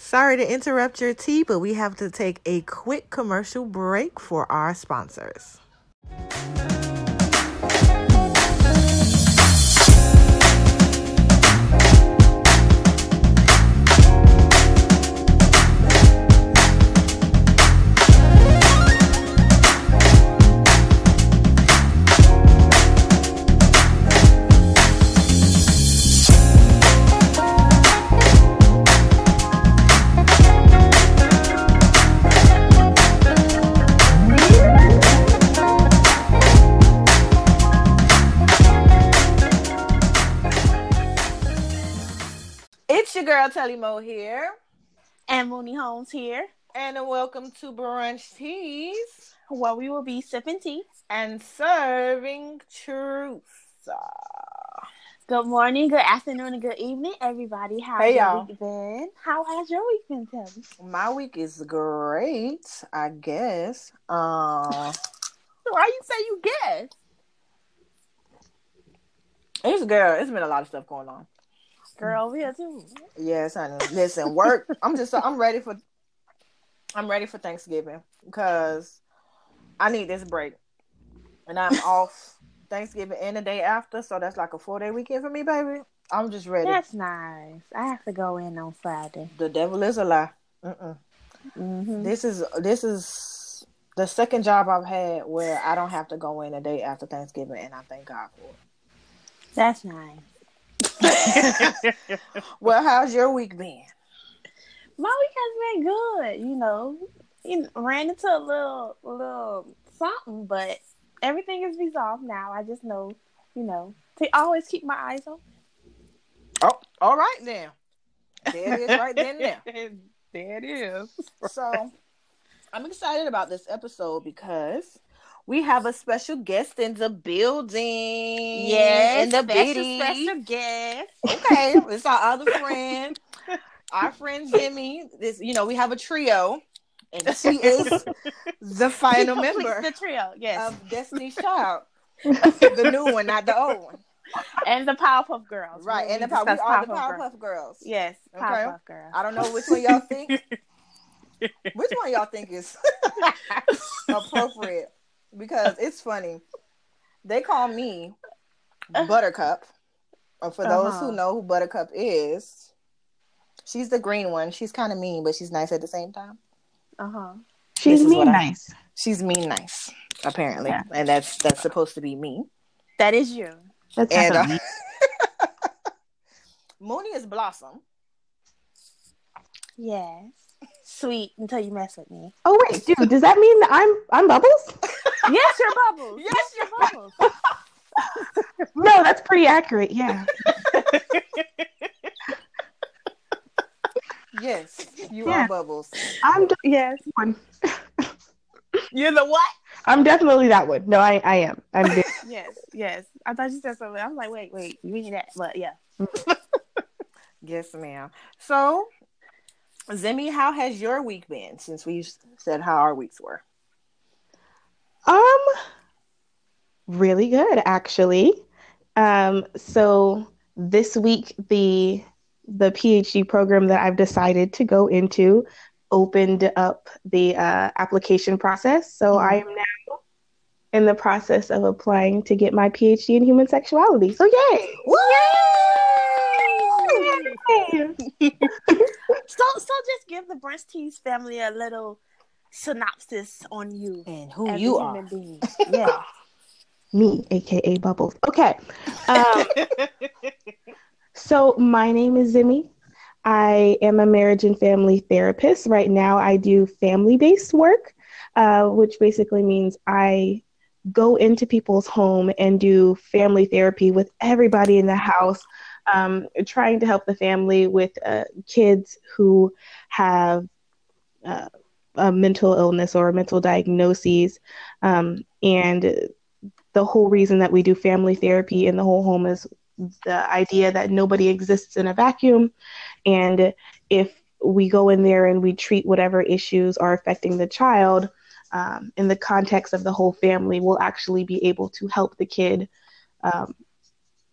Sorry to interrupt your tea, but we have to take a quick commercial break for our sponsors. Girl Telly Mo here, and Mooney Holmes here, and welcome to Brunch Teas, where we will be sipping tea and serving truth. Good morning, good afternoon, and good evening, everybody. How's your week been? How has your week been, Telly? My week is great, I guess. Why you say you guess? It's been a lot of stuff going on. Girl, we are too. Yes, honey. Listen, work. I'm ready for Thanksgiving because I need this break, and I'm off Thanksgiving and the day after, so that's like a 4-day weekend for me, baby. I'm just ready. That's nice. I have to go in on Friday. The devil is a lie. Mm-hmm. This is the second job I've had where I don't have to go in the day after Thanksgiving, and I thank God for it. That's nice. Well, how's your week been? My week has been good, you know, ran into a little something, but everything is resolved now. I just know, you know, to always keep my eyes open. Oh, all right then. There it is, right then. There it is. So, I'm excited about this episode because we have a special guest in the building. Yes, in the special guest. Okay, it's our other friend, our friend Jimmy. This, you know, we have a trio, and she is the final member. The trio, yes, of Destiny's Child, the new one, not the old one, and the Powerpuff Girls. Right, and we are the Powerpuff Girls. Yes, Powerpuff Girls. I don't know which one y'all think. Which one y'all think is appropriate? Because it's funny. They call me Buttercup. For those who know who Buttercup is, she's the green one. She's kind of mean, but she's nice at the same time. Uh-huh. She's mean nice. She's mean nice, apparently. Yeah. And that's supposed to be me. That is you. That's Mooney is Blossom. Yes. Sweet until you mess with me. Oh wait, dude, does that mean that I'm Bubbles? Yes, you're Bubbles. Yes, you're Bubbles. No, that's pretty accurate. Yeah. Yes, you are Bubbles. I'm You're the what? I'm definitely that one. No, I am. I'm. Yes. I thought you said something. I was like, wait, you mean that? But yeah. Yes, ma'am. So, Zimmy, how has your week been since we said how our weeks were? Really good, actually. So this week, the PhD program that I've decided to go into opened up the application process. So I am now in the process of applying to get my PhD in human sexuality. So yay! Woo! Yay! Yay! So just give the Brunch Teas family a little synopsis on you and who you are. Yeah. Me, aka Bubbles. Okay. So my name is Zimmy. I am a marriage and family therapist. Right now I do family-based work, which basically means I go into people's home and do family therapy with everybody in the house, trying to help the family with kids who have a mental illness or a mental diagnosis. And the whole reason that we do family therapy in the whole home is the idea that nobody exists in a vacuum. And if we go in there and we treat whatever issues are affecting the child in the context of the whole family, we'll actually be able to help the kid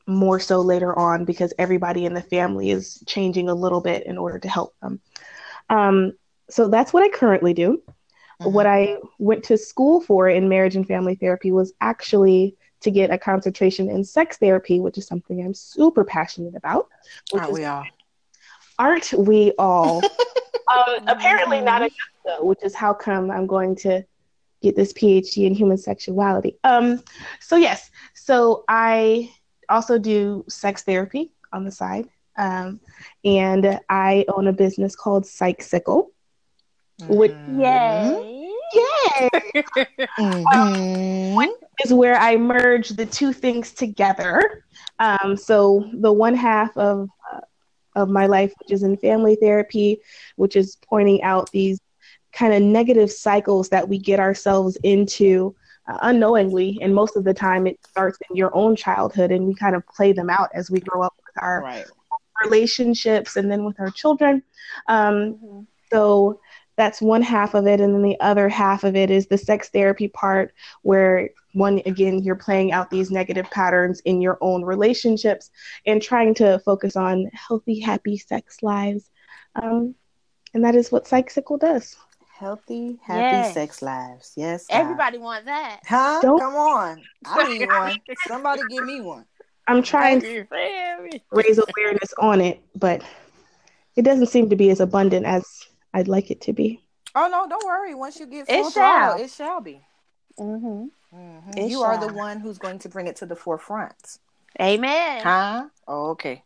more so later on because everybody in the family is changing a little bit in order to help them. So that's what I currently do. Mm-hmm. What I went to school for in marriage and family therapy was actually to get a concentration in sex therapy, which is something I'm super passionate about. Aren't we all? Apparently not enough, though, which is how come I'm going to get this PhD in human sexuality. So yes, so I also do sex therapy on the side. And I own a business called Psychsicle. Which one is where I merge the two things together. So the one half of my life, which is in family therapy, which is pointing out these kind of negative cycles that we get ourselves into unknowingly, and most of the time it starts in your own childhood, and we kind of play them out as we grow up with our relationships and then with our children. So that's one half of it. And then the other half of it is the sex therapy part where, one, again, you're playing out these negative patterns in your own relationships and trying to focus on healthy, happy sex lives. And that is what Psychsicle does. Healthy, happy sex lives. Yes. Everybody wants that. Huh? Come on. I need one. Somebody give me one. I'm trying to raise awareness on it, but it doesn't seem to be as abundant as I'd like it to be. Oh, no, don't worry. Once you get full throttle, it shall be. Mm-hmm. Mm-hmm. And you are the one who's going to bring it to the forefront. Amen. Huh? Oh, okay.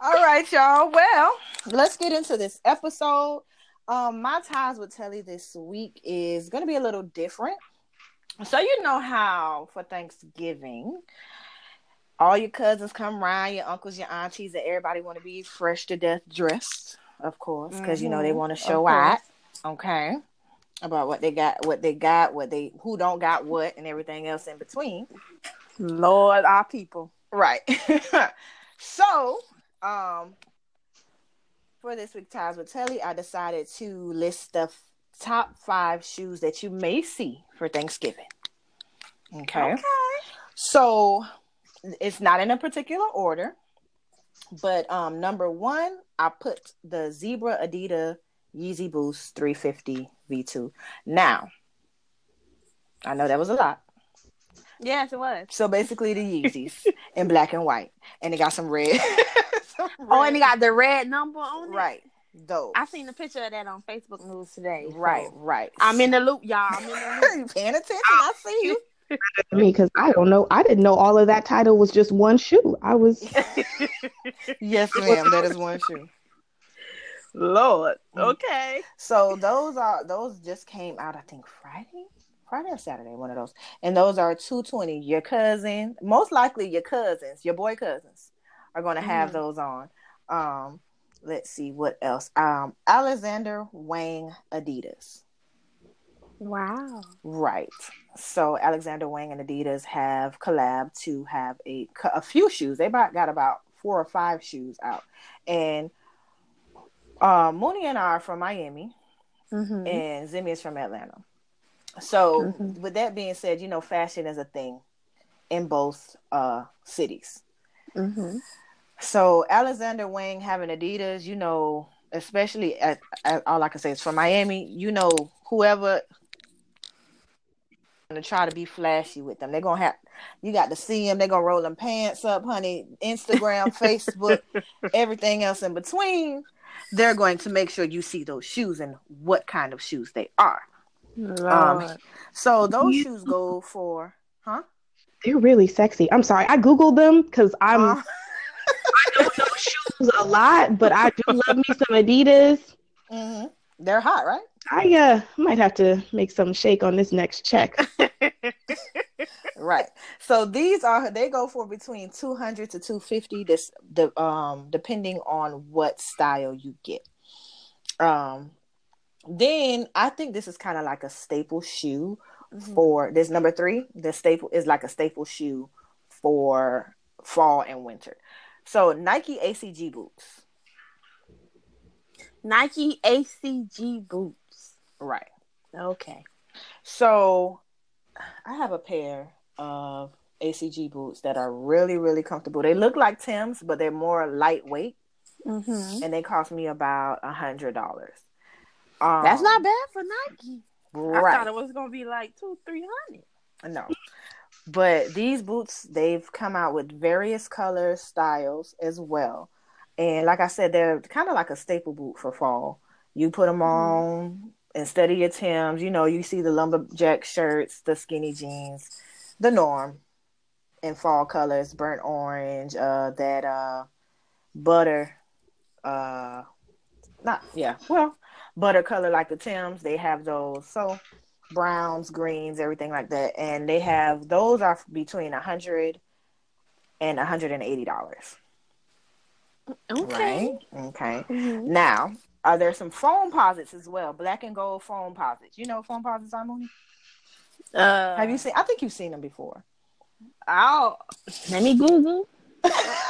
All right, y'all. Well, let's get into this episode. My ties with Telly this week is going to be a little different. So you know how for Thanksgiving, all your cousins come around, your uncles, your aunties, and everybody want to be fresh to death dressed, of course, because you know they want to show out, okay, about what they got, who don't got what, and everything else in between. Lord, our people, right? So, for this week's Ties with Telly, I decided to list the top 5 shoes that you may see for Thanksgiving. Okay. So it's not in a particular order, but number 1, I put the Zebra Adidas Yeezy Boost 350 V2. Now, I know that was a lot. Yes, it was. So basically the Yeezys in black and white. And it got some red. Oh, and it got the red number on it? Right. Those. I seen the picture of that on Facebook News today. Right. I'm in the loop, y'all. You paying attention? I see you. Me, because I don't know. I didn't know all of that title was just one shoe. I was. Yes, ma'am. That is one shoe. Lord. Okay. So those just came out, I think, Friday or Saturday, one of those. And those are $220. Your cousin, most likely your cousins, your boy cousins, are going to have those on. Let's see what else. Alexander Wang Adidas. Wow. Right. So Alexander Wang and Adidas have collabed to have a few shoes. They got about 4 or 5 shoes out. And Mooney and I are from Miami, and Zimmy is from Atlanta. So with that being said, you know, fashion is a thing in both cities. Mm-hmm. So Alexander Wang having Adidas, you know, especially at all I can say is from Miami, you know, whoever going to try to be flashy with them, they're going to have, you got to see them, they're going to roll them pants up, honey, Instagram, Facebook, everything else in between. They're going to make sure you see those shoes and what kind of shoes they are. So those shoes go for, They're really sexy. I'm sorry. I Googled them because I'm... I don't know shoes a lot, but I do love me some Adidas. Mm-hmm. They're hot, right? I might have to make some shake on this next check. Right. So these are, they go for between $200 to $250, depending on what style you get. Then I think this is kind of like a staple shoe for this number 3. The staple is like a staple shoe for fall and winter. So Nike ACG boots. Nike ACG boots. Right. Okay. So I have a pair of ACG boots that are really, really comfortable. They look like Tim's, but they're more lightweight. Mm-hmm. And they cost me about $100. That's not bad for Nike. Right. I thought it was going to be like $200-$300. No. But these boots, they've come out with various colors, styles as well. And like I said, they're kind of like a staple boot for fall. You put them on instead of your Timbs. You know, you see the lumberjack shirts, the skinny jeans, the norm in fall colors, burnt orange, butter color like the Timbs. They have those. So browns, greens, everything like that. And they have, those are between $100 and $180. Okay. Right? Okay. Mm-hmm. Now, are there some foam posits as well? Black and gold foam posits. You know what foam posits are, Mooney? Have you seen? I think you've seen them before. Let me Google. Is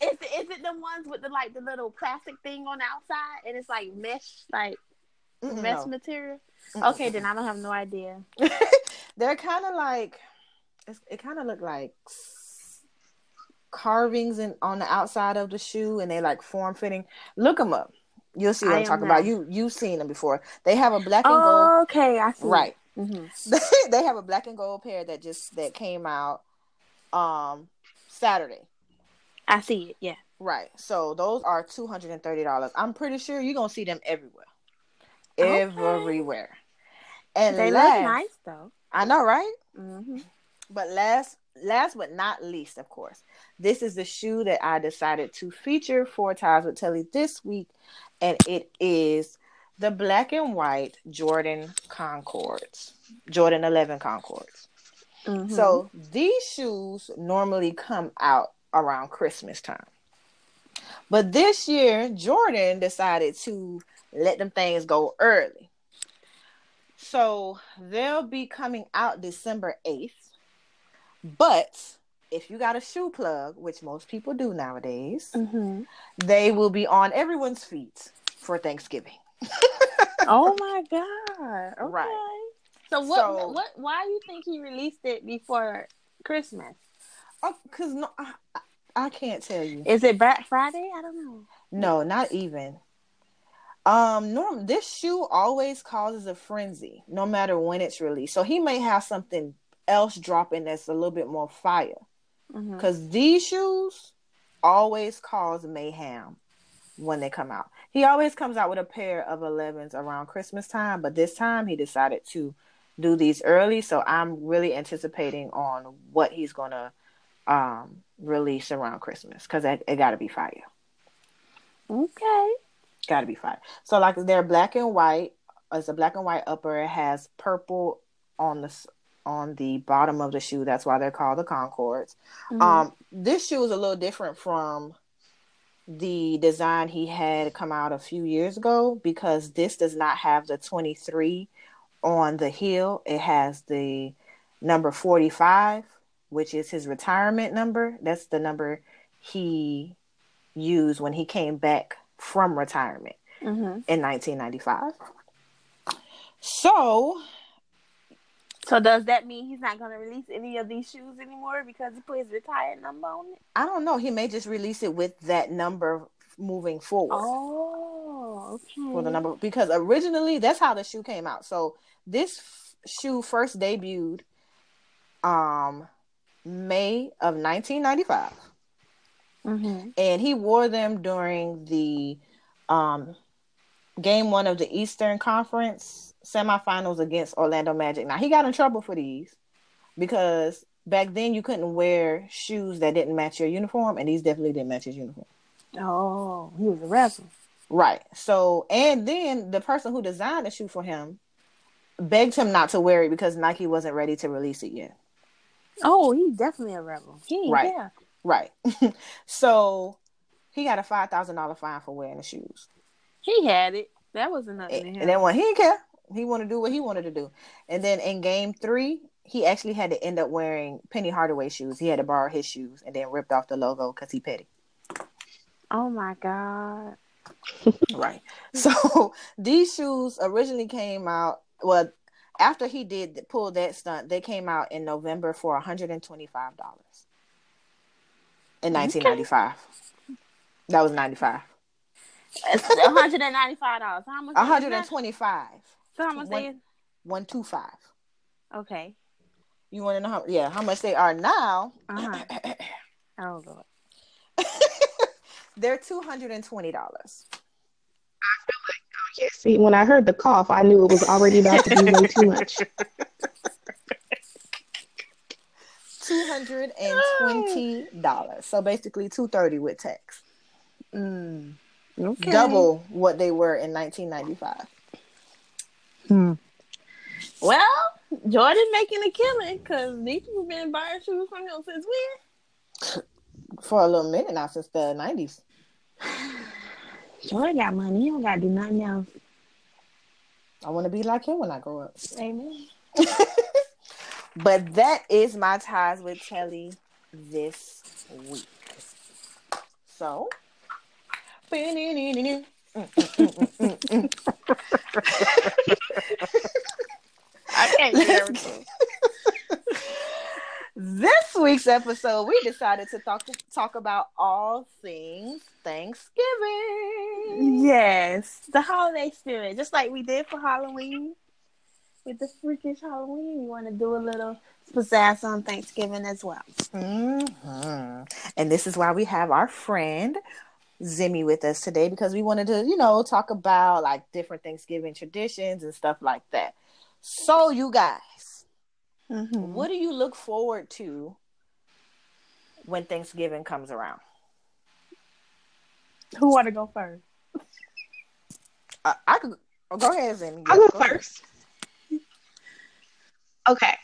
it the ones with the like the little plastic thing on the outside and it's like mesh, like mesh material? Mm-mm. Okay, then I don't have no idea. They're kind of like, it kind of look like carvings on the outside of the shoe, and they like form fitting. Look them up. You'll see what I'm talking about. You've seen them before. They have a black and gold. Okay, I see. Right. Mm-hmm. They have a black and gold pair that came out Saturday. I see it. Yeah. Right. So those are $230. I'm pretty sure you're gonna see them everywhere. Okay. Everywhere. And they look nice though. I know, right? Mm-hmm. But last but not least, of course, this is the shoe that I decided to feature for Ties with Telly this week, and it is the black and white Jordan Concords, Jordan 11 Concords. Mm-hmm. So these shoes normally come out around Christmas time, but this year Jordan decided to let them things go early. So they'll be coming out December 8th. But if you got a shoe plug, which most people do nowadays, mm-hmm. they will be on everyone's feet for Thanksgiving. Oh my God. Okay. Right. So what why do you think he released it before Christmas? Oh, because I can't tell you. Is it Black Friday? I don't know. No, not even. This shoe always causes a frenzy, no matter when it's released. So he may have something else dropping that's a little bit more fire, because mm-hmm. these shoes always cause mayhem when they come out. He always comes out with a pair of 11s around Christmas time, but this time he decided to do these early. So I'm really anticipating on what he's gonna release around Christmas, because it gotta be fire. Okay, gotta be fire. So like, they're black and white. It's a black and white upper. It has purple on the bottom of the shoe. That's why they're called the Concords. Mm-hmm. This shoe is a little different from the design he had come out a few years ago, because this does not have the 23 on the heel. It has the number 45, which is his retirement number. That's the number he used when he came back from retirement in 1995. So does that mean he's not going to release any of these shoes anymore because he put his retired number on it? I don't know. He may just release it with that number moving forward. Oh, okay. For the number, because originally that's how the shoe came out. So this shoe first debuted May of 1995, and he wore them during the Game 1 of the Eastern Conference semifinals against Orlando Magic. Now, he got in trouble for these, because back then you couldn't wear shoes that didn't match your uniform, and these definitely didn't match his uniform. Oh, he was a wrestler. Right. So, and then the person who designed the shoe for him begged him not to wear it because Nike wasn't ready to release it yet. Oh, he's definitely a rebel. Right. So, he got a $5,000 fine for wearing the shoes. He had it. That wasn't nothing to him. And then he didn't care. He wanted to do what he wanted to do. And then in Game 3, he actually had to end up wearing Penny Hardaway shoes. He had to borrow his shoes and then ripped off the logo because he petty. Oh my God. Right. So these shoes originally came out, well, after he pulled that stunt, they came out in November for $125 in 1995. Okay. That was $95. $195. How much? $125. So how much they? $125. Okay. You want to know how? Yeah, how much they are now? Uh-huh. Oh Lord. They're $220. Yeah, see, when I heard the cough, I knew it was already about to be way too much. $220. So basically $230 with tax. Mm, okay. Double what they were in 1995. Hmm. Well, Jordan making a killing because these people been buying shoes from him since when? For a little minute now, since the 90s. Jordan got money. He don't got to do nothing else. I want to be like him when I grow up. Amen. But that is my ties with Kelly this week. So. I can't hear everything. This week's episode, we decided to talk about all things Thanksgiving. Yes, the holiday spirit, just like we did for Halloween. With the freakish Halloween, we want to do a little pizzazz on Thanksgiving as well. Mm-hmm. And this is why we have our friend Zimmy with us today, because we wanted to, talk about like different Thanksgiving traditions and stuff like that. So, you guys, mm-hmm. What do you look forward to when Thanksgiving comes around? Who want to go first? I could go ahead, Zimmy. I'll go first. Ahead. Okay.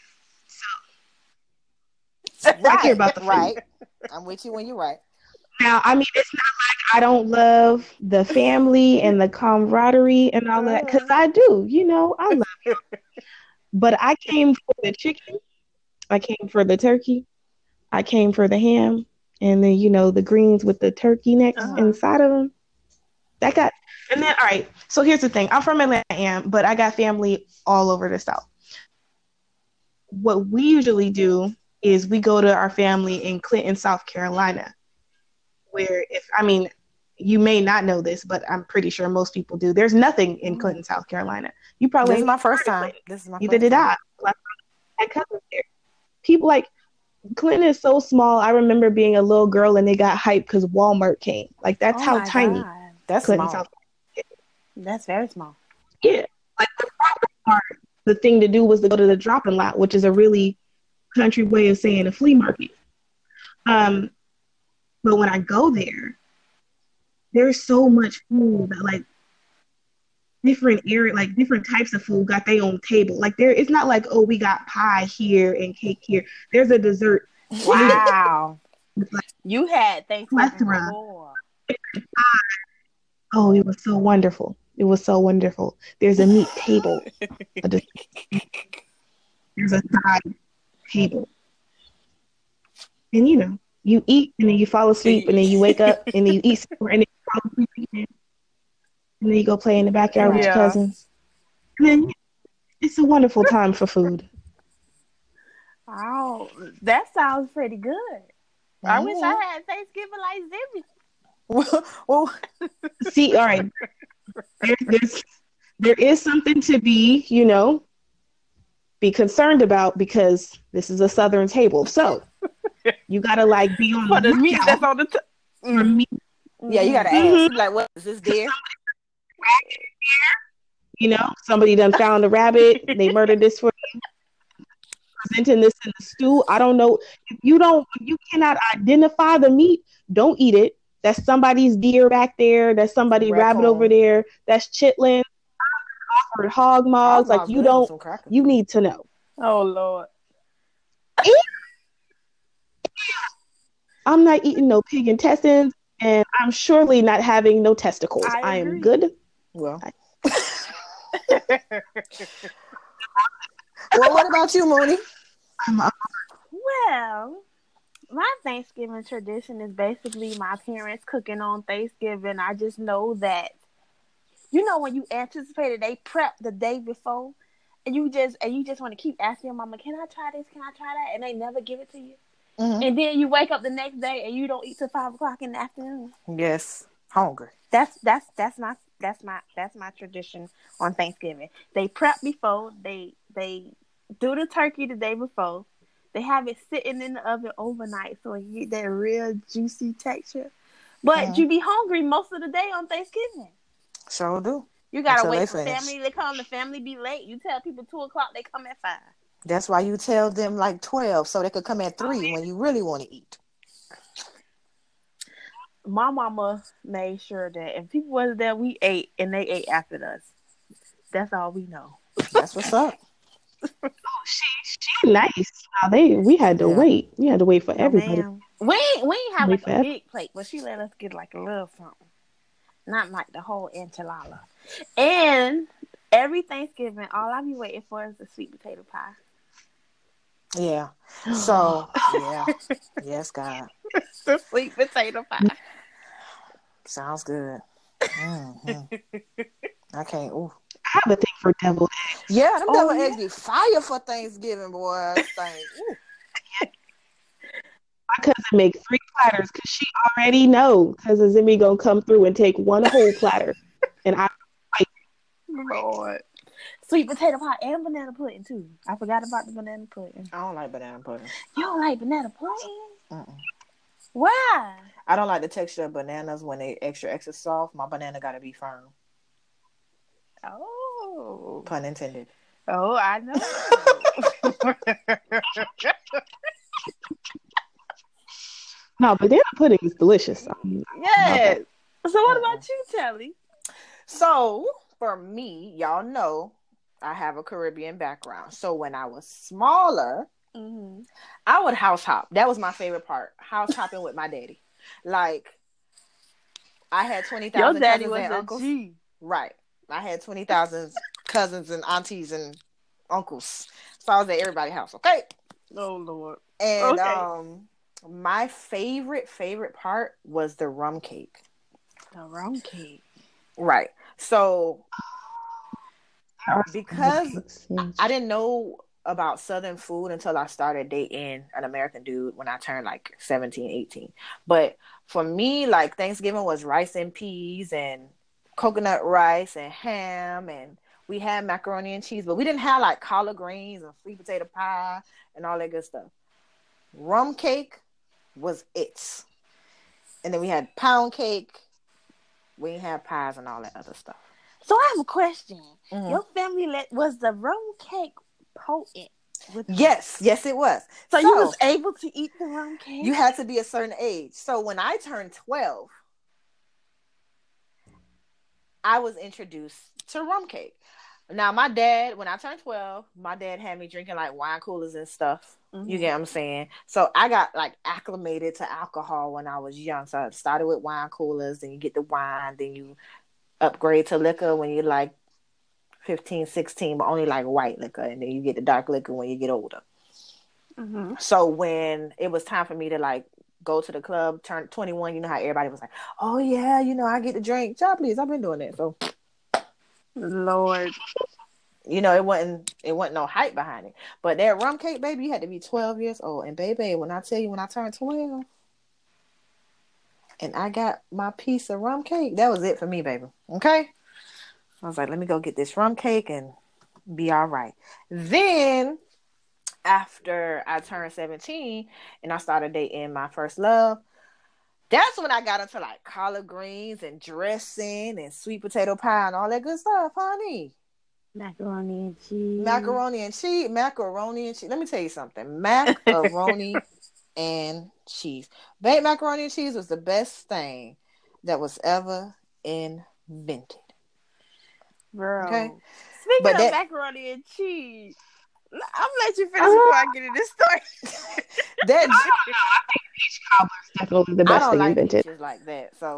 So, right, I care about the food. Right. I'm with you when you're right. Now, I mean, it's not like I don't love the family and the camaraderie and all that, because I do. I love it. But I came for the chicken. I came for the turkey. I came for the ham. And then, the greens with the turkey necks inside of them. That got... And then, all right, so here's the thing. I'm from Atlanta, but I got family all over the South. What we usually do is we go to our family in Clinton, South Carolina. Where you may not know this, but I'm pretty sure most people do. There's nothing in Clinton, South Carolina. You probably... This is my first time. Neither did I. My cousin's there. People like... Clinton is so small. I remember being a little girl and they got hyped because Walmart came. Like, that's how tiny. That's Clinton, South Carolina is. That's very small. Yeah. Like, the thing to do was to go to the dropping lot, which is a really country way of saying a flea market. But when I go there, there's so much food that different types of food got their own table. Like it's not like, oh, we got pie here and cake here. There's a dessert. Wow. You had Thanksgiving before. Oh, it was so wonderful. It was so wonderful. There's a meat table. There's a side table. And you eat, and then you fall asleep, and then you wake up, and then you eat somewhere, and then you fall asleep again. And then you go play in the backyard with your cousins. And then it's a wonderful time for food. Oh, that sounds pretty good. Mm-hmm. I wish I had Thanksgiving like Zimmy. Well, see, all right. There is something to be, be concerned about, because this is a Southern table. So... You gotta be on the meat that's on the meat. Yeah, you gotta ask what is this deer? Somebody done found a rabbit. They murdered this for you. Presenting this in the stew. I don't know. If you cannot identify the meat, don't eat it. That's somebody's deer back there. That's somebody's rabbit over there. That's chitlin. Offered hog maws. Like you don't. You need to know. Oh Lord. I'm not eating no pig intestines, and I'm surely not having no testicles. I am good. Well. Well, what about you, Mooney? Well, my Thanksgiving tradition is basically my parents cooking on Thanksgiving. I just know that, when you anticipated they prep the day before, and you just want to keep asking your mama, can I try this? Can I try that? And they never give it to you. Mm-hmm. And then you wake up the next day and you don't eat till 5 o'clock in the afternoon. Yes, hungry. That's my tradition on Thanksgiving. They prep before, they do the turkey the day before. They have it sitting in the oven overnight so you get that real juicy texture. But you be hungry most of the day on Thanksgiving. Sure do. You gotta wait for family to come. The family be late. You tell people 2 o'clock, they come at 5. That's why you tell them like 12 so they could come at 3 when you really want to eat. My mama made sure that if people wasn't there, we ate and they ate after us. That's all we know. That's what's up. Oh, she nice. Now we had to wait. We had to wait for everybody. Damn. We ain't have like a big plate, but she let us get like a little something. Not like the whole enchilada. And every Thanksgiving, all I be waiting for is the sweet potato pie. Yeah. So, yeah. Yes, God. The sweet potato pie. Sounds good. Mm-hmm. I can't. Ooh. I have a thing for devil eggs. Yeah, them devil eggs be fire for Thanksgiving, boy. My cousin makes 3 platters because she already know Cousin Zimmy gonna come through and take one whole platter. And I like, Lord. Sweet potato pie and banana pudding too. I forgot about the banana pudding. I don't like banana pudding. You don't like banana pudding? Mm-mm. Why? I don't like the texture of bananas when they extra soft. My banana gotta be firm. Oh. Pun intended. Oh, I know. No, banana pudding is delicious. Yes. So what about you, Telly? So for me, y'all know I have a Caribbean background. So when I was smaller, I would house hop. That was my favorite part. House hopping with my daddy. Like I had 20,000 cousins and uncles. G. Right. I had 20,000 cousins and aunties and uncles. So I was at everybody's house. Okay. Oh Lord. And my favorite part was the rum cake. The rum cake. Right. So because I didn't know about Southern food until I started dating an American dude when I turned like 17, 18. But for me, like Thanksgiving was rice and peas and coconut rice and ham, and we had macaroni and cheese, but we didn't have like collard greens and sweet potato pie and all that good stuff. Rum cake was it. And then we had pound cake. We had pies and all that other stuff. So I have a question. Mm-hmm. Your family was the rum cake potent? Yes, it was. So you was able to eat the rum cake? You had to be a certain age. So when I turned 12, I was introduced to rum cake. Now, my dad, when I turned 12, my dad had me drinking like wine coolers and stuff. Mm-hmm. You get what I'm saying? So I got like acclimated to alcohol when I was young. So I started with wine coolers, then you get the wine, then you upgrade to liquor when you're like 15, 16, but only like white liquor. And then you get the dark liquor when you get older. Mm-hmm. So when it was time for me to like go to the club, turn 21, you know how everybody was like, oh yeah, you know, I get to drink. Child, please, I've been doing that. So Lord, you know it wasn't no hype behind it, but that rum cake, baby, you had to be 12 years old. And baby, when I tell you, when I turned 12 and I got my piece of rum cake, that was it for me, baby. Okay, I was like, let me go get this rum cake and be all right. Then after I turned 17 and I started dating my first love, that's when I got into like collard greens and dressing and sweet potato pie and all that good stuff, honey. Macaroni and cheese. Let me tell you something. Macaroni and cheese. Baked macaroni and cheese was the best thing that was ever invented. Bro. Okay? Speaking of macaroni and cheese, I'm let you finish before I get into this story. I don't know. I don't like peaches like that. So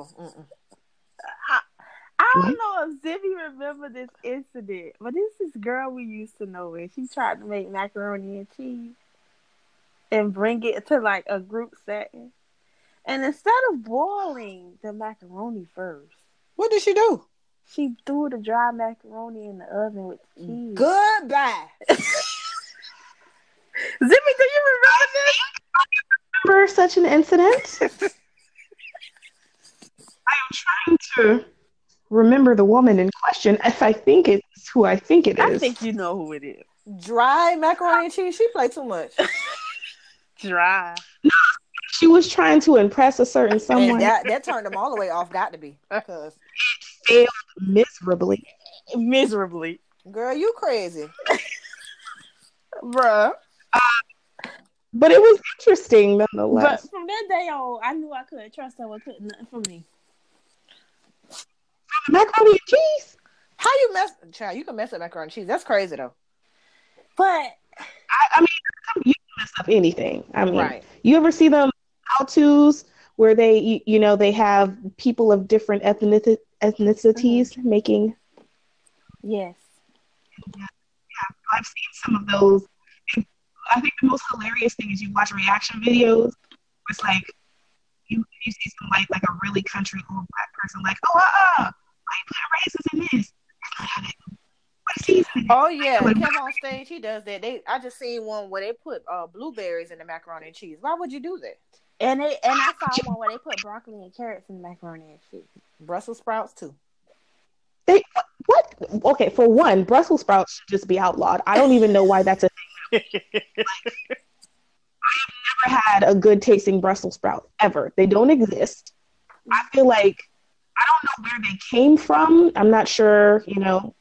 I don't know if Zibby remember this incident, but this girl we used to know, and she tried to make macaroni and cheese and bring it to like a group setting. And instead of boiling the macaroni first, what did she do? She threw the dry macaroni in the oven with cheese. Goodbye. Zibby, do you remember this? remember such an incident. I am trying to remember the woman in question, if I think it's who I think it is. I think you know who it is. Dry macaroni and cheese. She played too much. Dry. No, she was trying to impress a certain someone. That turned them all the way off. Got to be. It failed miserably. Girl, you crazy. Bruh. But it was interesting nonetheless. But from that day on, I knew I couldn't trust her. It couldn't nothing for me. Macaroni and cheese. How you mess, child? You can mess up macaroni and cheese. That's crazy though. But I mean, you can mess up anything. I mean, right. You ever see them how-tos where they, you know, they have people of different ethnicities mm-hmm. making? Yes. Yeah, I've seen some of those. I think the most hilarious thing is you watch reaction videos. It's like you see some like a really country old black person like, oh why you putting raisins in this? That's not how they do. What is seasoning? Oh yeah, Kevin on stage he does that. I just seen one where they put blueberries in the macaroni and cheese. Why would you do that? And I saw one where they put broccoli and carrots in the macaroni and cheese. Brussels sprouts too. They what? Okay, for one, Brussels sprouts should just be outlawed. I don't even know why that's a thing. I have never had a good tasting Brussels sprout ever. They don't exist. I feel like I don't know where they came from. I'm not sure, you know,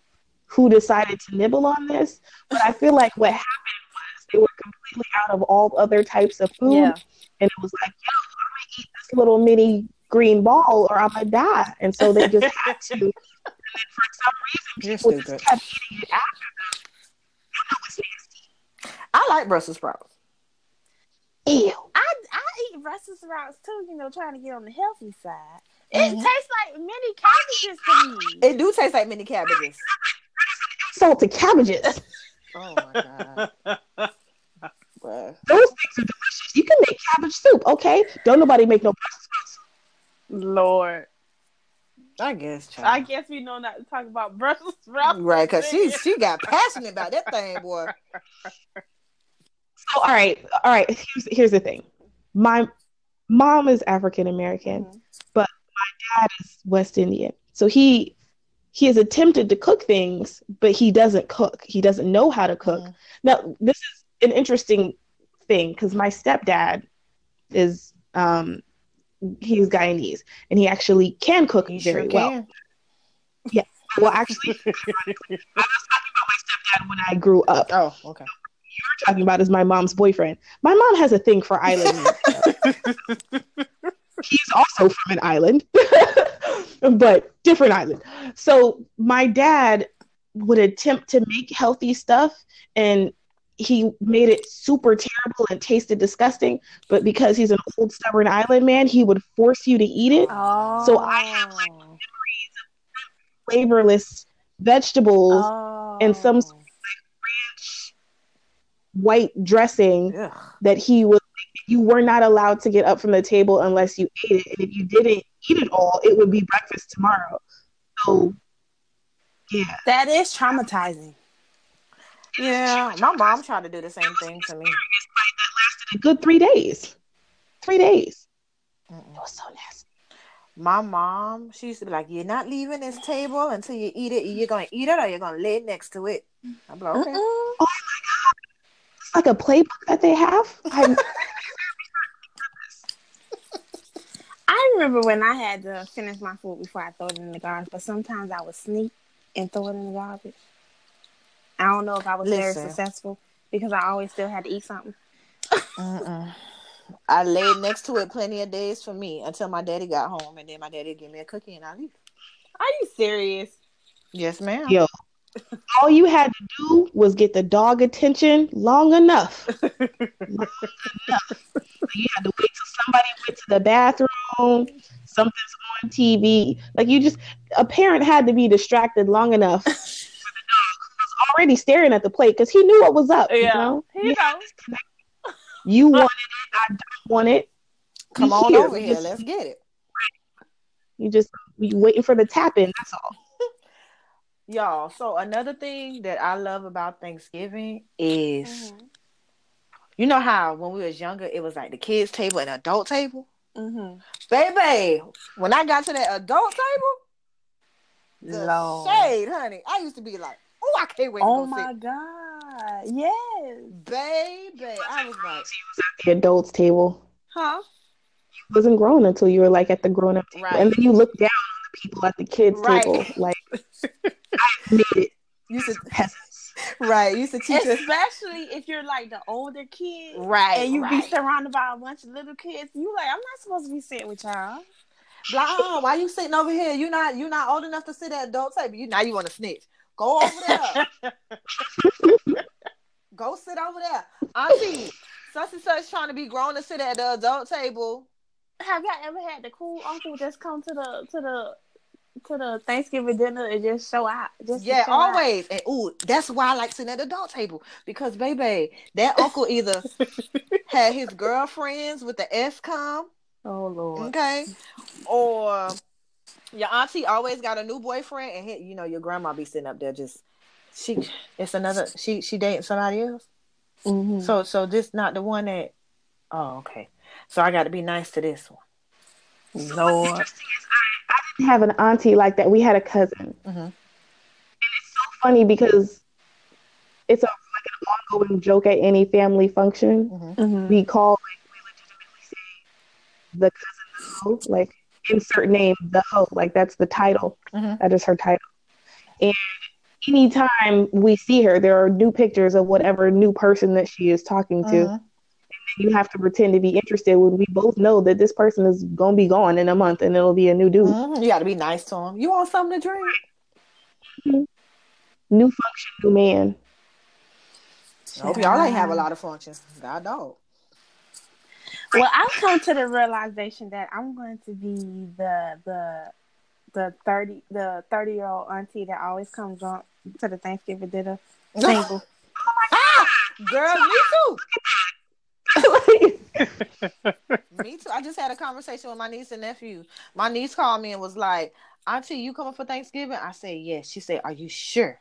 who decided to nibble on this, but I feel like what happened was they were completely out of all other types of food, yeah. And it was like, yo, I'm gonna eat this little mini green ball, or I'm gonna die. And so they just had to. And then for some reason, people just kept eating it after them. You know it's nasty. I like Brussels sprouts. Ew. I eat Brussels sprouts too, you know, trying to get on the healthy side. It tastes like mini cabbages to me. It do taste like mini cabbages. Salted cabbages. Oh my god. Well, those things are delicious. You can make cabbage soup, okay? Don't nobody make no Brussels sprouts. Lord. I guess we know not to talk about Brussels sprouts. Right, because she got passionate about that thing, boy. So, all right. Here's the thing. My mom is African American, mm-hmm. but my dad is West Indian. So he has attempted to cook things, but he doesn't cook. He doesn't know how to cook. Mm-hmm. Now, this is an interesting thing because my stepdad is he's Guyanese, and he actually can cook well. Yeah. Well, actually, I was talking about my stepdad when I grew up. Oh, okay. You're talking about is my mom's boyfriend. My mom has a thing for islanders. He's also from an island, but different island. So my dad would attempt to make healthy stuff, and he made it super terrible and tasted disgusting. But because he's an old, stubborn island man, he would force you to eat it. Oh. So I have like memories of flavorless vegetables and some white dressing that he was like, you were not allowed to get up from the table unless you ate it, and if you didn't eat it all, it would be breakfast tomorrow. So yeah, that is traumatizing. Yeah, my mom tried to do the same thing to me. That lasted a good 3 days. It was so nasty. My mom, she used to be like, you're not leaving this table until you eat it. You're gonna eat it or you're gonna lay next to it. I'm like, okay. Oh my god, like a playbook that they have. I remember when I had to finish my food before I throw it in the garbage, but sometimes I would sneak and throw it in the garbage. I don't know if I was very successful because I always still had to eat something. I laid next to it plenty of days for me until my daddy got home, and then my daddy would give me a cookie and I leave. Are you serious? Yes, ma'am. Yo. All you had to do was get the dog attention long enough. You had to wait till somebody went to the bathroom, something's on TV. Like a parent had to be distracted long enough for the dog who was already staring at the plate because he knew what was up. Yeah. You know? You want it, I don't want it. Come on over here, let's get it. You waiting for the tap in, that's all. Y'all, so another thing that I love about Thanksgiving is You know how when we was younger, it was like the kids table and adult table? Mm-hmm. Baby, when I got to that adult table, the Lord. Shade, honey. I used to be like, oh, I can't wait to go sit. Oh, my God. Yes. Baby. I was like. The adults table. Huh? You wasn't grown until you were like at the grown-up table. Right. And then you looked down on the people at the kids table. Like, I admit it. You said right, you should teach us. Especially if you're like the older kid, right? And you be surrounded by a bunch of little kids. You like, I'm not supposed to be sitting with y'all. Like, oh, why you sitting over here? You're not old enough to sit at adult table. You now you want to snitch? Go over there. Go sit over there, auntie. Such and such trying to be grown to sit at the adult table. Have y'all ever had the cool uncle just come to the Thanksgiving dinner and just show out? Just always. Out. And ooh, that's why I like sitting at the adult table, because baby, that uncle either had his girlfriends with the S-com. Oh Lord. Okay. Or your auntie always got a new boyfriend, and your grandma be sitting up there just she dating somebody else. Mm-hmm. So this not the one that. Oh, okay. So I got to be nice to this one. So Lord. What's interesting is I didn't have an auntie like that. We had a cousin. Mm-hmm. And it's so funny because it's like an ongoing joke at any family function. Mm-hmm. We call, we legitimately say the cousin the hoe, like insert name the hoe, like that's the title. Mm-hmm. That is her title. And anytime we see her, there are new pictures of whatever new person that she is talking to. Mm-hmm. You have to pretend to be interested when we both know that this person is gonna be gone in a month and it'll be a new dude. Mm-hmm. You gotta be nice to him. You want something to drink? Mm-hmm. New function, new man. I hope y'all ain't have a lot of functions. God dog. Well, I've come to the realization that I'm going to be the 30-year-old auntie that always comes on to the Thanksgiving dinner table. Ah, girl, me too. Me too. I just had a conversation with my niece and nephew. My niece called me and was like, auntie, you coming for Thanksgiving? I said, yes. She said, are you sure?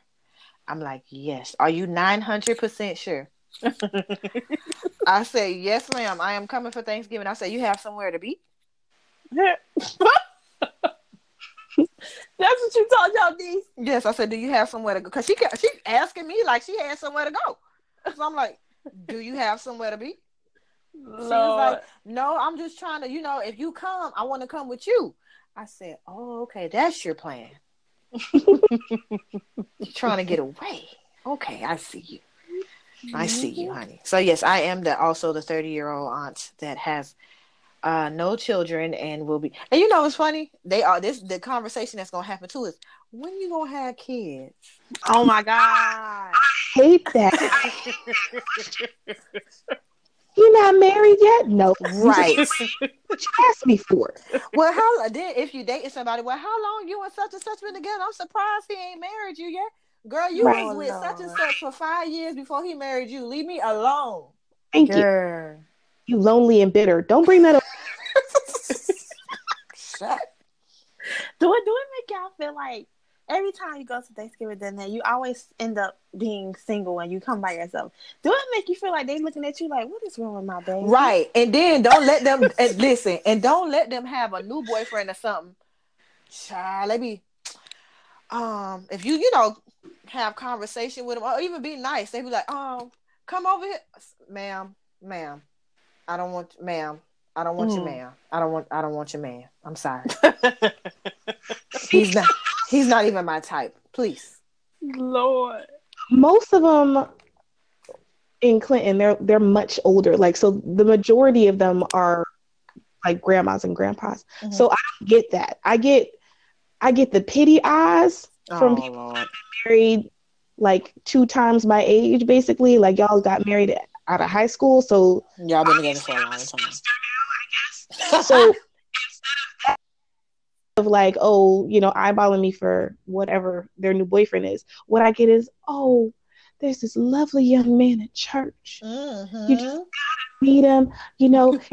I'm like, yes. Are you 900% sure? I said, yes, ma'am. I am coming for Thanksgiving. I said, you have somewhere to be? That's what you told your niece? Yes. I said, do you have somewhere to go? Because she asking me like she had somewhere to go. So I'm like, do you have somewhere to be? Lord. She was like, no, I'm just trying to, if you come, I want to come with you. I said, oh, okay, that's your plan. You're trying to get away. Okay, I see you. I see you, honey. So, yes, I am also the 30-year-old aunt that has no children and will be. And you know what's funny? The conversation that's going to happen, too, is when you going to have kids? Oh, my God. I hate that. You not married yet? No. Right. What you asked me for? Well, if you dating somebody, well, how long you and such been together? I'm surprised he ain't married you yet. Girl, you was with such and such for 5 years before he married you. Leave me alone. Thank Girl. You. You lonely and bitter. Don't bring that up. Shut. Do it make y'all feel like every time you go to Thanksgiving dinner, you always end up being single and you come by yourself? Do it make you feel like they looking at you like, what is wrong with my baby? Right. And then don't let them don't let them have a new boyfriend or something. Child, let me if you have conversation with them or even be nice, they be like, come over here. Ma'am. I don't want you, ma'am. I'm sorry. He's not even my type. Please. Lord. Most of them in Clinton, they're much older. Like, so the majority of them are like grandmas and grandpas. Mm-hmm. So I don't get that. I get the pity eyes from people Lord. That been married like 2 times my age, basically. Like, y'all got married out of high school, so y'all been together for a long time. So of like, eyeballing me for whatever their new boyfriend is. What I get is, there's this lovely young man at church. Mm-hmm. You just gotta meet him. God,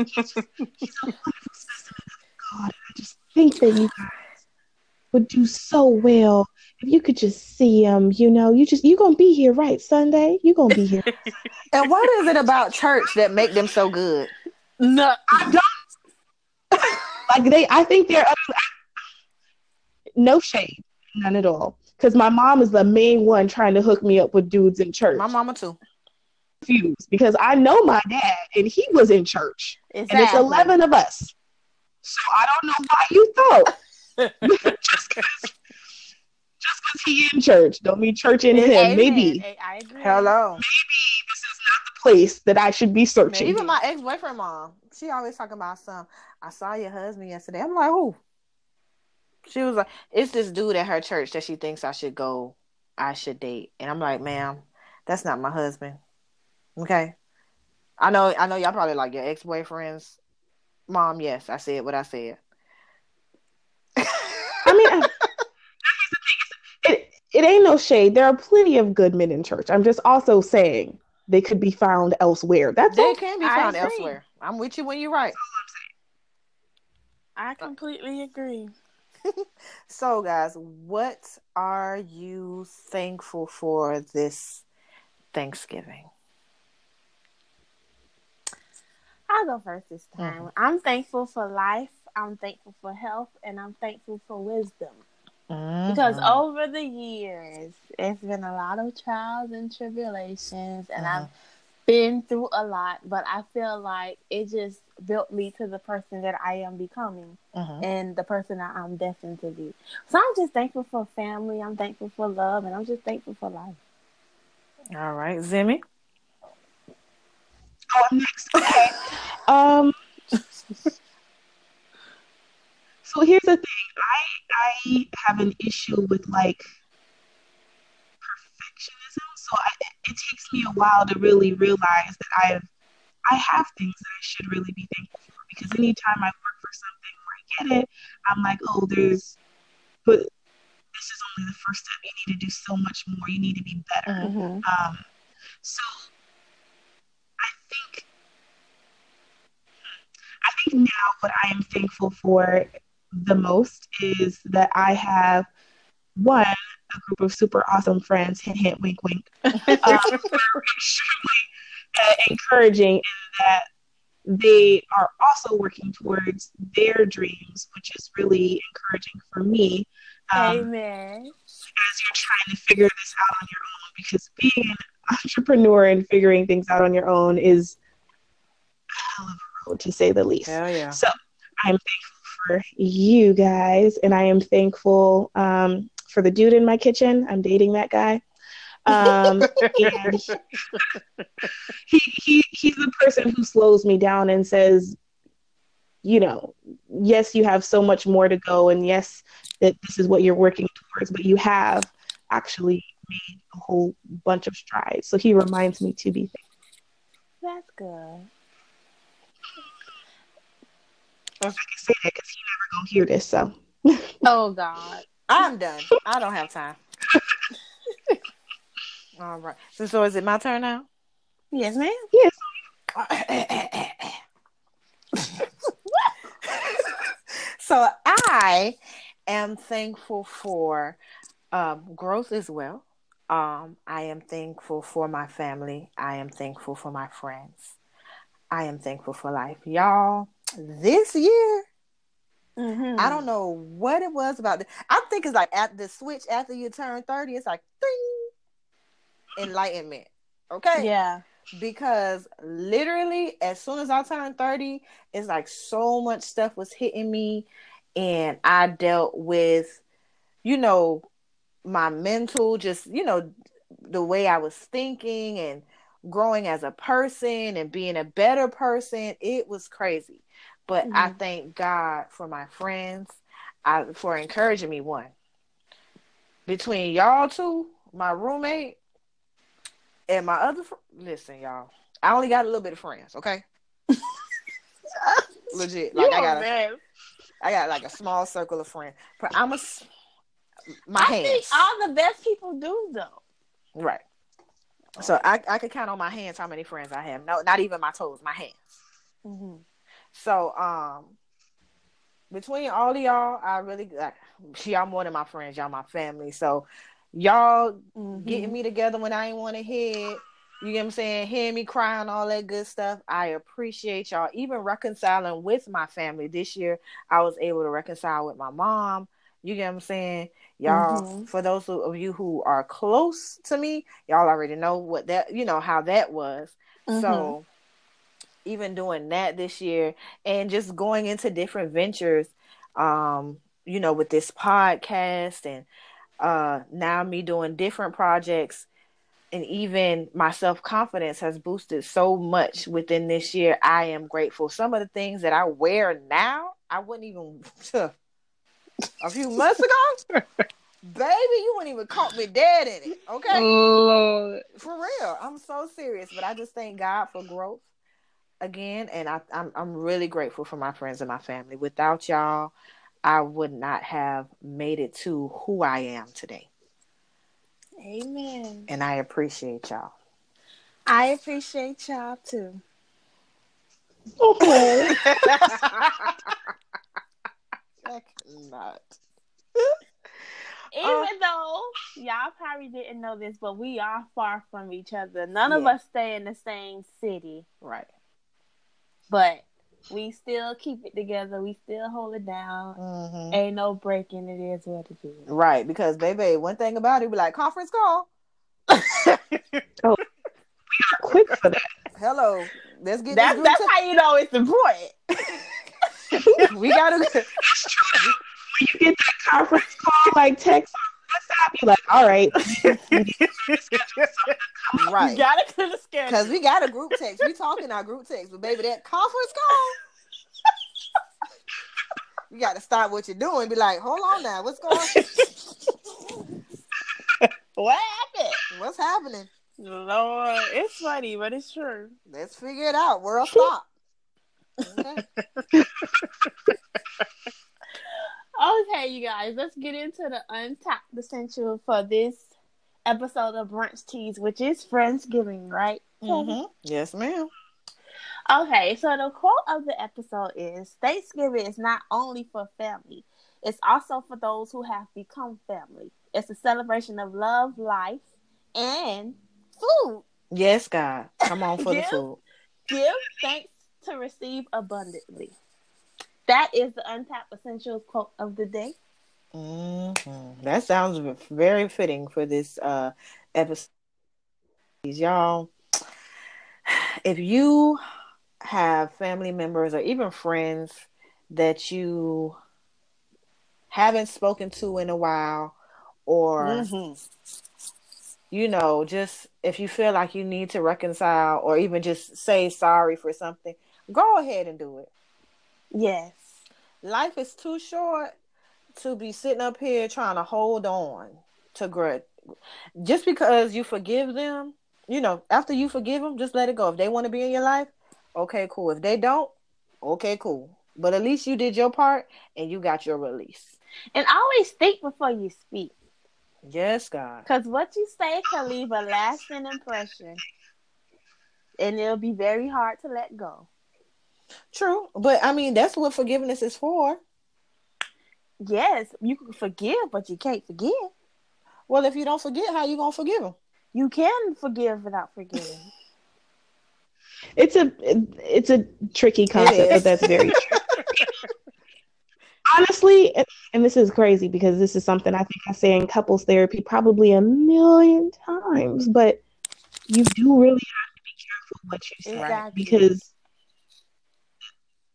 I just think that you guys would do so well if you could just see him. You know, you gonna be here, right, Sunday? You gonna be here. And what is it about church that make them so good? No, I don't. I think they're no shade, none at all. Because my mom is the main one trying to hook me up with dudes in church. My mama too. Confused because I know my dad and he was in church, exactly. And it's 11 of us. So I don't know why you thought. Just because he in church don't mean church in him. Amen. Maybe I agree. Hello. Maybe this is not the place that I should be searching. Man, even my ex-boyfriend mom, she always talking about some. I saw your husband yesterday. I'm like, who? She was like, it's this dude at her church that she thinks I should date. And I'm like, ma'am, that's not my husband. Okay. I know y'all probably like your ex-boyfriend's mom. Yes, I said what I said. I mean, it ain't no shade. There are plenty of good men in church. I'm just also saying they could be found elsewhere. They can be found elsewhere. I'm with you when you're right. I completely agree. So, guys, what are you thankful for this Thanksgiving? I'll go first this time. Mm-hmm. I'm thankful for life. I'm thankful for health, and I'm thankful for wisdom. Mm-hmm. Because over the years, it's been a lot of trials and tribulations, and I've been through a lot, but I feel like it just built me to the person that I am becoming and the person that I'm destined to be. So I'm just thankful for family. I'm thankful for love, and I'm just thankful for life. All right, Zimmy. Oh, I'm next. Okay. So here's the thing. I have an issue with, like, perfectionism. So it takes me a while to really realize that I have things that I should really be thankful for. Because anytime I work for something or I get it, I'm like, oh, but this is only the first step. You need to do so much more. You need to be better. Mm-hmm. So I think now what I am thankful for the most is that I have, one, a group of super awesome friends, hint, hint, wink, wink, are extremely encouraging in that they are also working towards their dreams, which is really encouraging for me. Amen. As you're trying to figure this out on your own, because being an entrepreneur and figuring things out on your own is a hell of a road, to say the least. Hell yeah. So I'm thankful for you guys, and I am thankful for the dude in my kitchen. I'm dating that guy. And he's the person who slows me down and says, you know, yes, you have so much more to go, and yes, that this is what you're working towards, but you have actually made a whole bunch of strides. So he reminds me to be thankful. That's good. I can say that because he never gonna hear this. So. Oh God, I'm done. I don't have time. All right. So is it my turn now? Yes, ma'am. Yes. So I am thankful for growth as well. I am thankful for my family. I am thankful for my friends. I am thankful for life. Y'all, this year, I don't know what it was about this. I think it's like at the switch after you turn 30, it's like, ding, enlightenment. Okay? Yeah. Because literally, as soon as I turned 30, it's like so much stuff was hitting me, and I dealt with, you know, my mental, just, you know, the way I was thinking and growing as a person and being a better person. It was crazy. But I thank God for my friends, for encouraging me. One, between y'all two, my roommate and my other listen, y'all, I only got a little bit of friends, okay? Legit. Like, I got like a small circle of friends. But I think all the best people do, though. Right. So I could count on my hands how many friends I have. No, not even my toes, my hands. So between all of y'all, I really like y'all more than my friends. Y'all my family. So y'all getting me together when I ain't want to hear it. You get what I'm saying? Hearing me crying, all that good stuff. I appreciate y'all. Even reconciling with my family this year, I was able to reconcile with my mom. You get what I'm saying? Y'all, for those of you who are close to me, y'all already know what that, you know, how that was. So even doing that this year and just going into different ventures, you know, with this podcast and now me doing different projects. And even my self-confidence has boosted so much within this year. I am grateful. Some of the things that I wear now, I wouldn't even a few months ago. Baby, you wouldn't even caught me dead in it. Okay? Lord. For real. I'm so serious. But I just thank God for growth again. And I'm really grateful for my friends and my family. Without y'all, I would not have made it to who I am today. Amen. And I appreciate y'all. I appreciate y'all too. Okay. I cannot. Even though y'all probably didn't know this, but we are far from each other. None of us stay in the same city. Right. But we still keep it together. We still hold it down. Ain't no breaking. It is what it is. Right, because baby, one thing about it, be like conference call. Oh, quick for that. Hello, let's get. That's how you know it's important. We gotta. It's true. When you get that conference call, like text on WhatsApp, you're like, all right. Right. You gotta clear the schedule. Because we got a group text. We talking our group text. But baby, that conference call. You gotta stop what you're doing. Be like, hold on now. What's going on? What happened? What's happening? Lord, it's funny, but it's true. Let's figure it out. World stop. Okay. Okay, you guys, let's get into the untapped essential for this episode of Brunch Teas, which is Friendsgiving, right? Yes, ma'am. Okay, so the quote of the episode is, Thanksgiving is not only for family, it's also for those who have become family. It's a celebration of love, life, and food. Yes, God. Come on for the food. Give thanks to receive abundantly. That is the Untapped Essentials quote of the day. That sounds very fitting for this episode. Y'all, if you have family members or even friends that you haven't spoken to in a while, or, you know, just if you feel like you need to reconcile or even just say sorry for something, go ahead and do it. Yes. Life is too short to be sitting up here trying to hold on to grudge. Just because you forgive them, you know, after you forgive them, just let it go. If they want to be in your life, okay, cool. If they don't, okay, cool. But at least you did your part and you got your release. And always think before you speak. Yes, God. Because what you say can leave a lasting impression. And it'll be very hard to let go. True, but I mean, that's what forgiveness is for. Yes, you can forgive, but you can't forgive. Well, if you don't forget, how you gonna forgive them? You can forgive without forgiving. It's a tricky concept, but that's very true. Honestly, and this is crazy because this is something I think I say in couples therapy probably a million times, but you do really have to be careful what you say, right? Because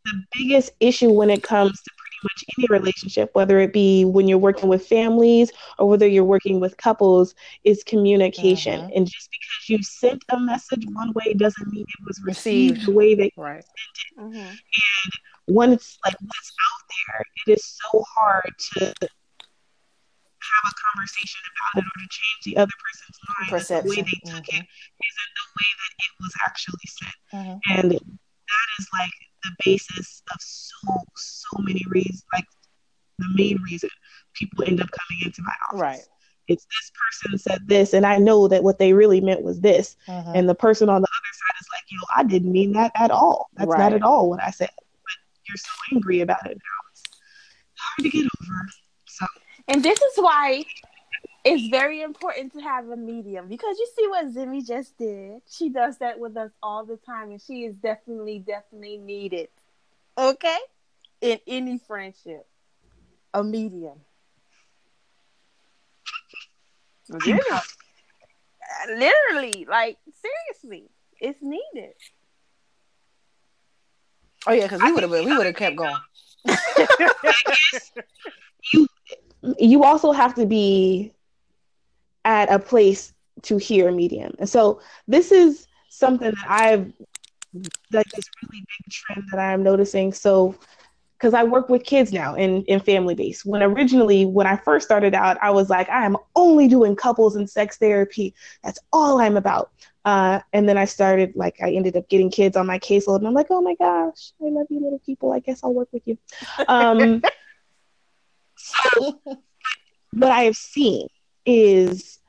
the biggest issue when it comes to pretty much any relationship, whether it be when you're working with families or whether you're working with couples, is communication. And just because you sent a message one way doesn't mean it was received the way that you sent it. And once like what's out there, it is so hard to have a conversation about it or to change the other person's mind. Perception. The way they took it isn't the way that it was actually sent. And that is like the basis of so many reasons, like the main reason people end up coming into my office. Right. It's this person said this, and I know that what they really meant was this. And the person on the other side is like, yo, I didn't mean that at all. That's not at all what I said. But you're so angry about it now. hard to get over. So. And this is why it's very important to have a medium, because you see what Zimmy just did. She does that with us all the time, and she is definitely needed. Okay? In any friendship. A medium. Literally, like, seriously, it's needed. Oh yeah, because we would have kept going. You also have to be at a place to hear a medium, and so this is something that I've like this really big trend that I'm noticing. So, because I work with kids now in family base. When I first started out, I was like, I am only doing couples and sex therapy. That's all I'm about. And then I ended up getting kids on my caseload. And I'm like, oh, my gosh, I love you little people. I guess I'll work with you. So what I have seen is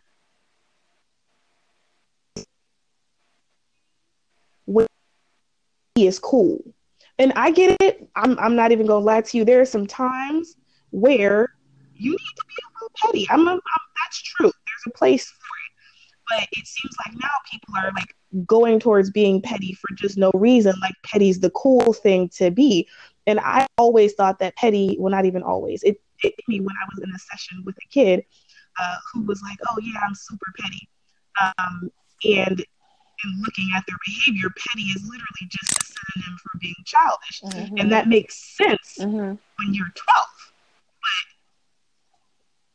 when he is cool. And I get it. I'm not even gonna lie to you. There are some times where you need to be a little petty. That's true. There's a place for it, but it seems like now people are like going towards being petty for just no reason. Like petty's the cool thing to be. And I always thought that petty. Well, not even always. It hit me when I was in a session with a kid who was like, "Oh yeah, I'm super petty," and looking at their behavior, petty is literally just a synonym for being childish. Mm-hmm. And that makes sense when you're 12, but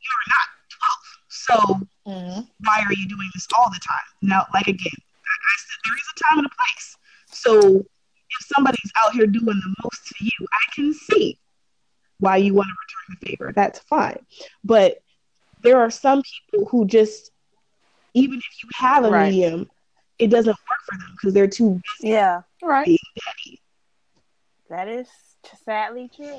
you're not 12. So why are you doing this all the time? Now, like again, I said there is a time and a place. So if somebody's out here doing the most to you, I can see why you want to return the favor. That's fine. But there are some people who just, even if you have a medium, it doesn't work for them because they're too busy. Yeah, right. Being petty. That is sadly true.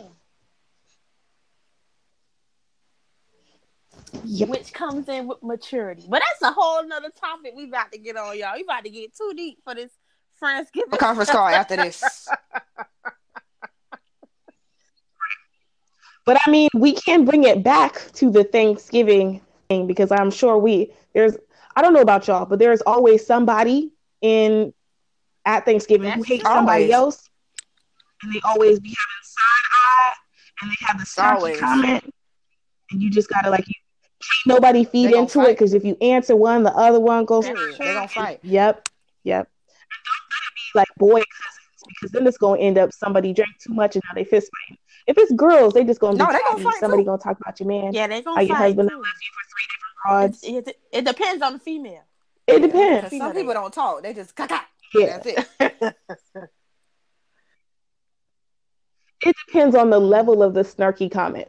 Yep. Which comes in with maturity. But that's a whole nother topic we about to get on, y'all. We about to get too deep for this Friendsgiving. A conference call after this. But I mean, we can bring it back to the Thanksgiving thing because I'm sure I don't know about y'all, but there's always somebody at Thanksgiving who hates somebody else, and they always be having side eye, and they have the snarky comment, and you just gotta like, can't nobody feed into it because if you answer one, the other one goes. They're gonna fight. Yep. And don't let it be like boy cousins because then it's gonna end up somebody drank too much and now they fist fighting. If it's girls, they just gonna be fighting. Somebody gonna talk about your man. Yeah, they gonna fight. Your husband left you for 3 days. It depends on the female. It depends. Some people don't talk. They just that's it. It depends on the level of the snarky comment.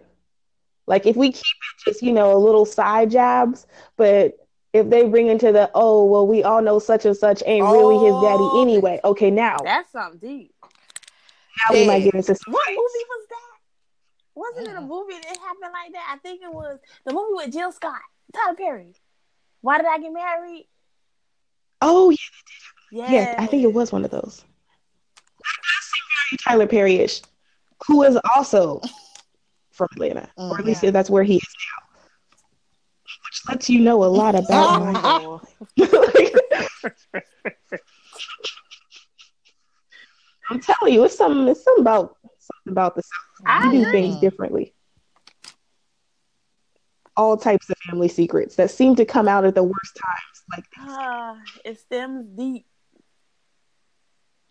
Like if we keep it just, a little side jabs, but if they bring into the, oh, well, we all know such and such ain't really his daddy anyway. Okay, now. That's something deep. Now we might get into some. What movie was that? Wasn't it a movie that happened like that? I think it was the movie with Jill Scott. Tyler Perry. Why Did I Get Married? Oh, yeah. Yeah, I think it was one of those. Tyler Perry-ish, who is also from Atlanta, or at least that's where he is now, which lets you know a lot about my I'm telling you, it's something about the South. We do things differently. All types of family secrets that seem to come out at the worst times. Like it stems deep.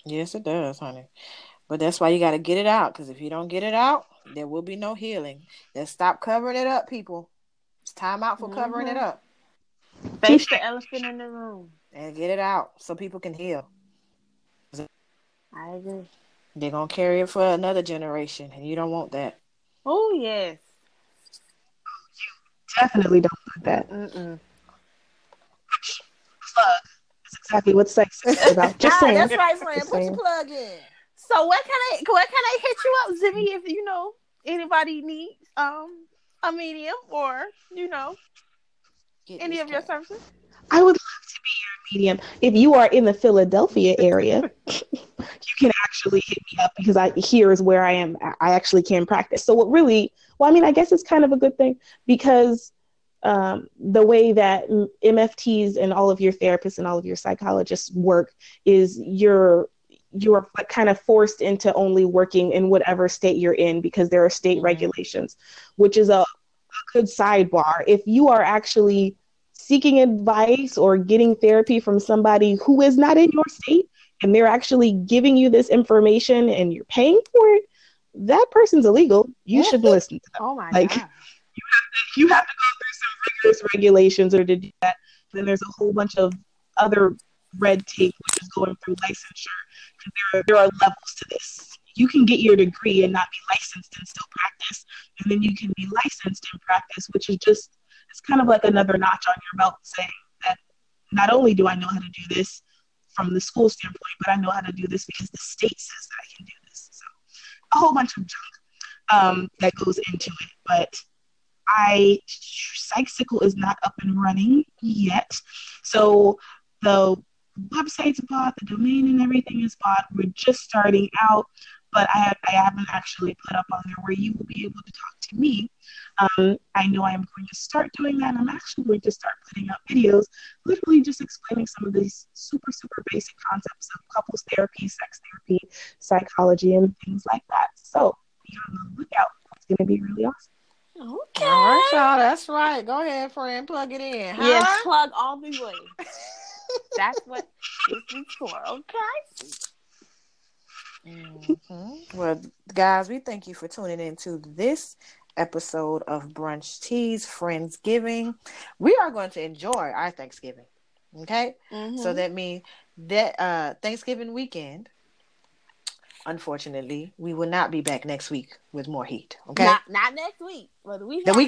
Yes, it does, honey. But that's why you got to get it out. Because if you don't get it out, there will be no healing. Then stop covering it up, people. It's time out for covering it up. Face the elephant in the room. And get it out so people can heal. I agree. They're going to carry it for another generation. And you don't want that. Oh, yes. Definitely don't put that. Mm-mm. Plug. That's exactly what sex is about. Just saying. That's right, friend. Put your plug in. So what can I hit you up, Zimmy, if anybody needs a medium or any of your services? I would love to medium. If you are in the Philadelphia area, you can actually hit me up because here is where I am. I actually can practice. So what really, well, I mean, I guess it's kind of a good thing because the way that MFTs and all of your therapists and all of your psychologists work is you're kind of forced into only working in whatever state you're in because there are state regulations, which is a good sidebar. If you are actually seeking advice or getting therapy from somebody who is not in your state and they're actually giving you this information and you're paying for it, that person's illegal. You should listen to them. Oh my God. You have to go through some rigorous regulations or to do that. Then there's a whole bunch of other red tape, which is going through licensure. There are levels to this. You can get your degree and not be licensed and still practice. And then you can be licensed and practice, which is just, it's kind of like another notch on your belt saying that not only do I know how to do this from the school standpoint, but I know how to do this because the state says that I can do this. So a whole bunch of junk that goes into it. But Psychsicle is not up and running yet. So the website's bought, the domain and everything is bought. We're just starting out, but I haven't actually put up on there where you will be able to talk to me. I know I am going to start doing that. I'm actually going to start putting up videos, literally just explaining some of these super, super basic concepts of couples therapy, sex therapy, psychology, and things like that. So be on the lookout. It's going to be really awesome. Okay. All right, y'all. That's right. Go ahead, friend. Plug it in. Huh? Yes, plug all the way. That's what this is for, okay? Mm-hmm. Well, guys, we thank you for tuning in to this episode of Brunch Teas, Friendsgiving. We are going to enjoy our Thanksgiving, okay? Mm-hmm. So that means that Thanksgiving weekend, unfortunately, we will not be back next week with more heat, okay? Not next week, but the week after.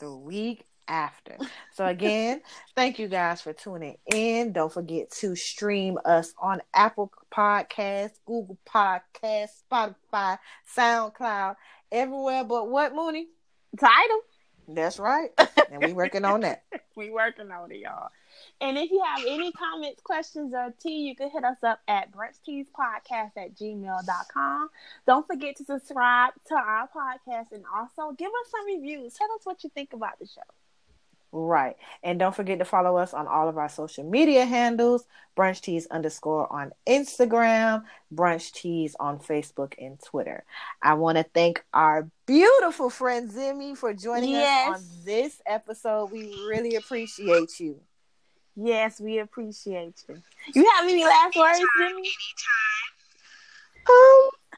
The week after. So again, thank you guys for tuning in. Don't forget to stream us on Apple Podcasts, Google Podcasts, Spotify, SoundCloud, everywhere but what, Mooney? Tidal. That's right. And we working on that. We working on it, y'all. And if you have any comments, questions, or tea, you can hit us up at brunchteaspodcast@gmail.com. Don't forget to subscribe to our podcast and also give us some reviews. Tell us what you think about the show. Right. And don't forget to follow us on all of our social media handles, brunch_teas_ on Instagram, brunch_teas on Facebook and Twitter. I want to thank our beautiful friend Zimmy for joining us on this episode. We really appreciate you. Yes, we appreciate you. You have any last words, Jimmy?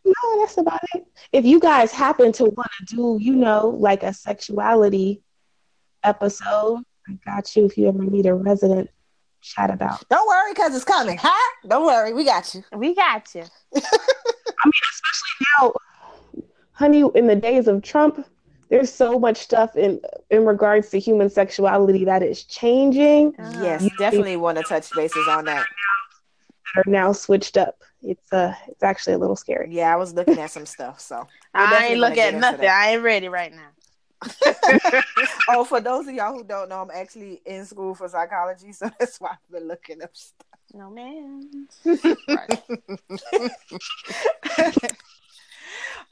No, that's about it. If you guys happen to want to do, like a sexuality episode, I got you if you ever need a resident chat about. Don't worry, because it's coming, huh? Don't worry, we got you. We got you. I mean, especially now, honey, in the days of Trump, there's so much stuff in regards to human sexuality that is changing. Yes, definitely want to touch bases on that. That are now switched up. It's actually a little scary. Yeah, I was looking at some stuff, so I ain't looking at nothing. I ain't ready right now. Oh, for those of y'all who don't know, I'm actually in school for psychology, so that's why I've been looking up stuff. No, man. Right.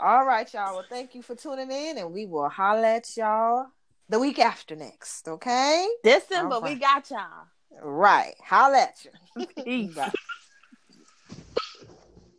All right, y'all. Well, thank you for tuning in, and we will holler at y'all the week after next, okay? December, right. We got y'all. Right. Holler at you. Peace.